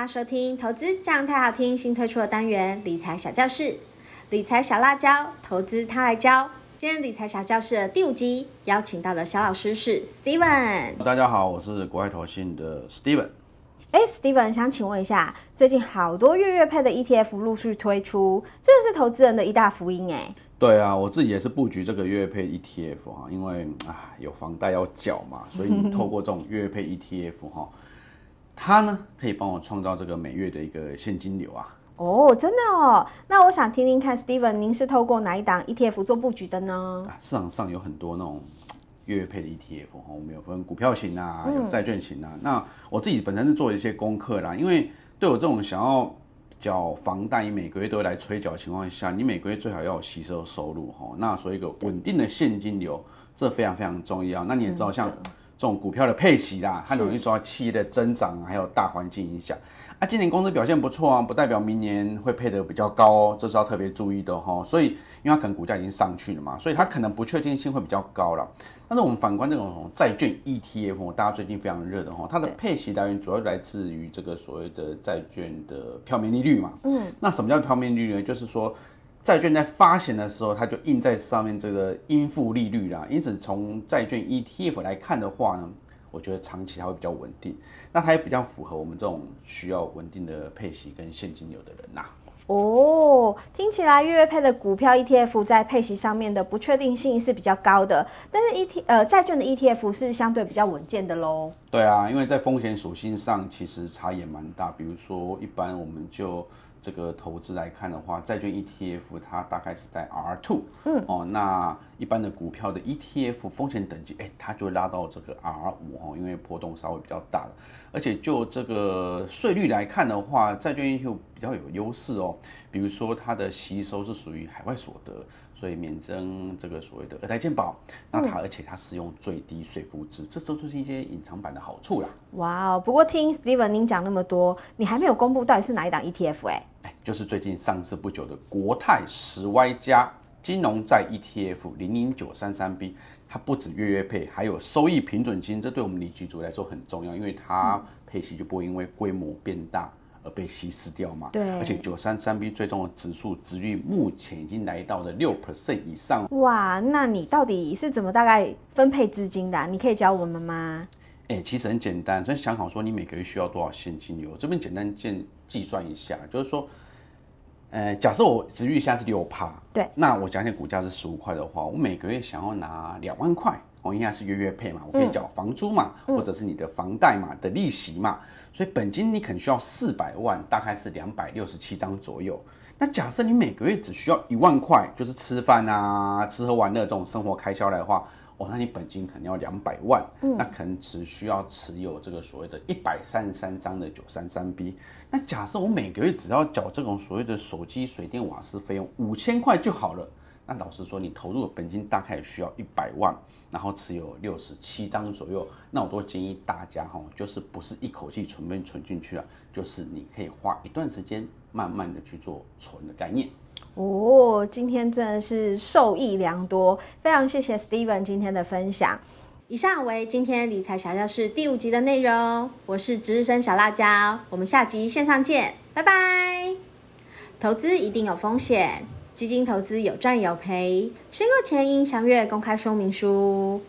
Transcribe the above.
家收听投资这样太好听新推出的单元理财小教室，理财小辣椒，投资他来教。今天理财小教室的第5集邀请到的小老师是 Steven。 大家好，我是国泰投信的 Steven。 Steven， 想请问一下，最近好多月配的 ETF 陆续推出，真的是投资人的一大福音耶。对啊，我自己也是布局这个月配 ETF 哈，因为有房贷要缴嘛，所以你透过这种月配 ETF 哈，它呢可以帮我创造这个每月的一个现金流啊。哦，真的哦，那我想听听看 Steven， 您是透过哪一档 ETF 做布局的呢？市场上有很多那种月配的 ETF， 我们有分股票型啊，有债券型啊。那我自己本身是做一些功课啦，因为对我这种想要缴房贷，每个月都来催缴的情况下，你每个月最好要有吸收收入哈。那所以一个稳定的现金流，这非常非常重要。那你也知道像这种股票的配息啦，它容易受到企业的增长啊，还有大环境影响啊。今年公司表现不错啊，不代表明年会配得比较高哦，这是要特别注意的哦。所以因为它可能股价已经上去了嘛，所以它可能不确定性会比较高啦。但是我们反观这种债券 ETF， 大家最近非常热的哦，它的配息来源主要来自于这个所谓的债券的票面利率嘛。那什么叫票面利率呢？就是说债券在发行的时候，它就印在上面这个应付利率啦。因此从债券 ETF 来看的话呢，我觉得长期它会比较稳定，那它也比较符合我们这种需要稳定的配息跟现金流的人啦。哦，听起来月配的股票 ETF 在配息上面的不确定性是比较高的，但是债券的 ETF 是相对比较稳健的咯。对啊，因为在风险属性上其实差也蛮大，比如说一般我们就这个投资来看的话，债券 ETF 它大概是在 R2， 那一般的股票的 ETF 风险等级它就拉到这个 R5 因为波动稍微比较大了。而且就这个税率来看的话，债券 ETF 比较有优势哦，比如说它的吸收是属于海外所得，所以免征这个所谓的二代健保，那它而且它适用最低税负制，这都就是一些隐藏版的好处啦。哇哦，不过听 Steven 您讲那么多，你还没有公布到底是哪一档 ETF 就是最近上市不久的国泰10Y加金融债 ETF 00933B， 它不止月配，还有收益平准金，这对我们理财族来说很重要，因为它配息就不会因为规模变大而被稀释掉嘛。对，而且 933B 最终的指数殖率目前已经来到了 6% 以上。哇，那你到底是怎么大概分配资金的你可以教我们吗？其实很简单，所以想好说你每个月需要多少现金流，这边简单计算一下，就是说假设我殖率现在是 6%， 对，那我假设股价是15块的话，我每个月想要拿2万块，因为它是月配嘛，我可以缴房租嘛，或者是你的房贷嘛的利息嘛，所以本金你可能需要400万，大概是267张左右。那假设你每个月只需要1万块，就是吃饭啊、吃喝玩乐这种生活开销来的话，那你本金可能要200万，那可能只需要持有这个所谓的133张的 933B。 那假设我每个月只要缴这种所谓的手机、水电、瓦斯费用5000块就好了，那老实说你投入的本金大概需要100万，然后持有67张左右。那我都建议大家就是不是一口气存进去了，就是你可以花一段时间慢慢的去做存的概念。哦，今天真的是受益良多，非常谢谢 Steven 今天的分享。以上为今天理财小教室第5集的内容，我是值日生小辣椒，我们下集线上见，拜拜。投资一定有风险，基金投资有赚有赔，申购前应详阅公开说明书。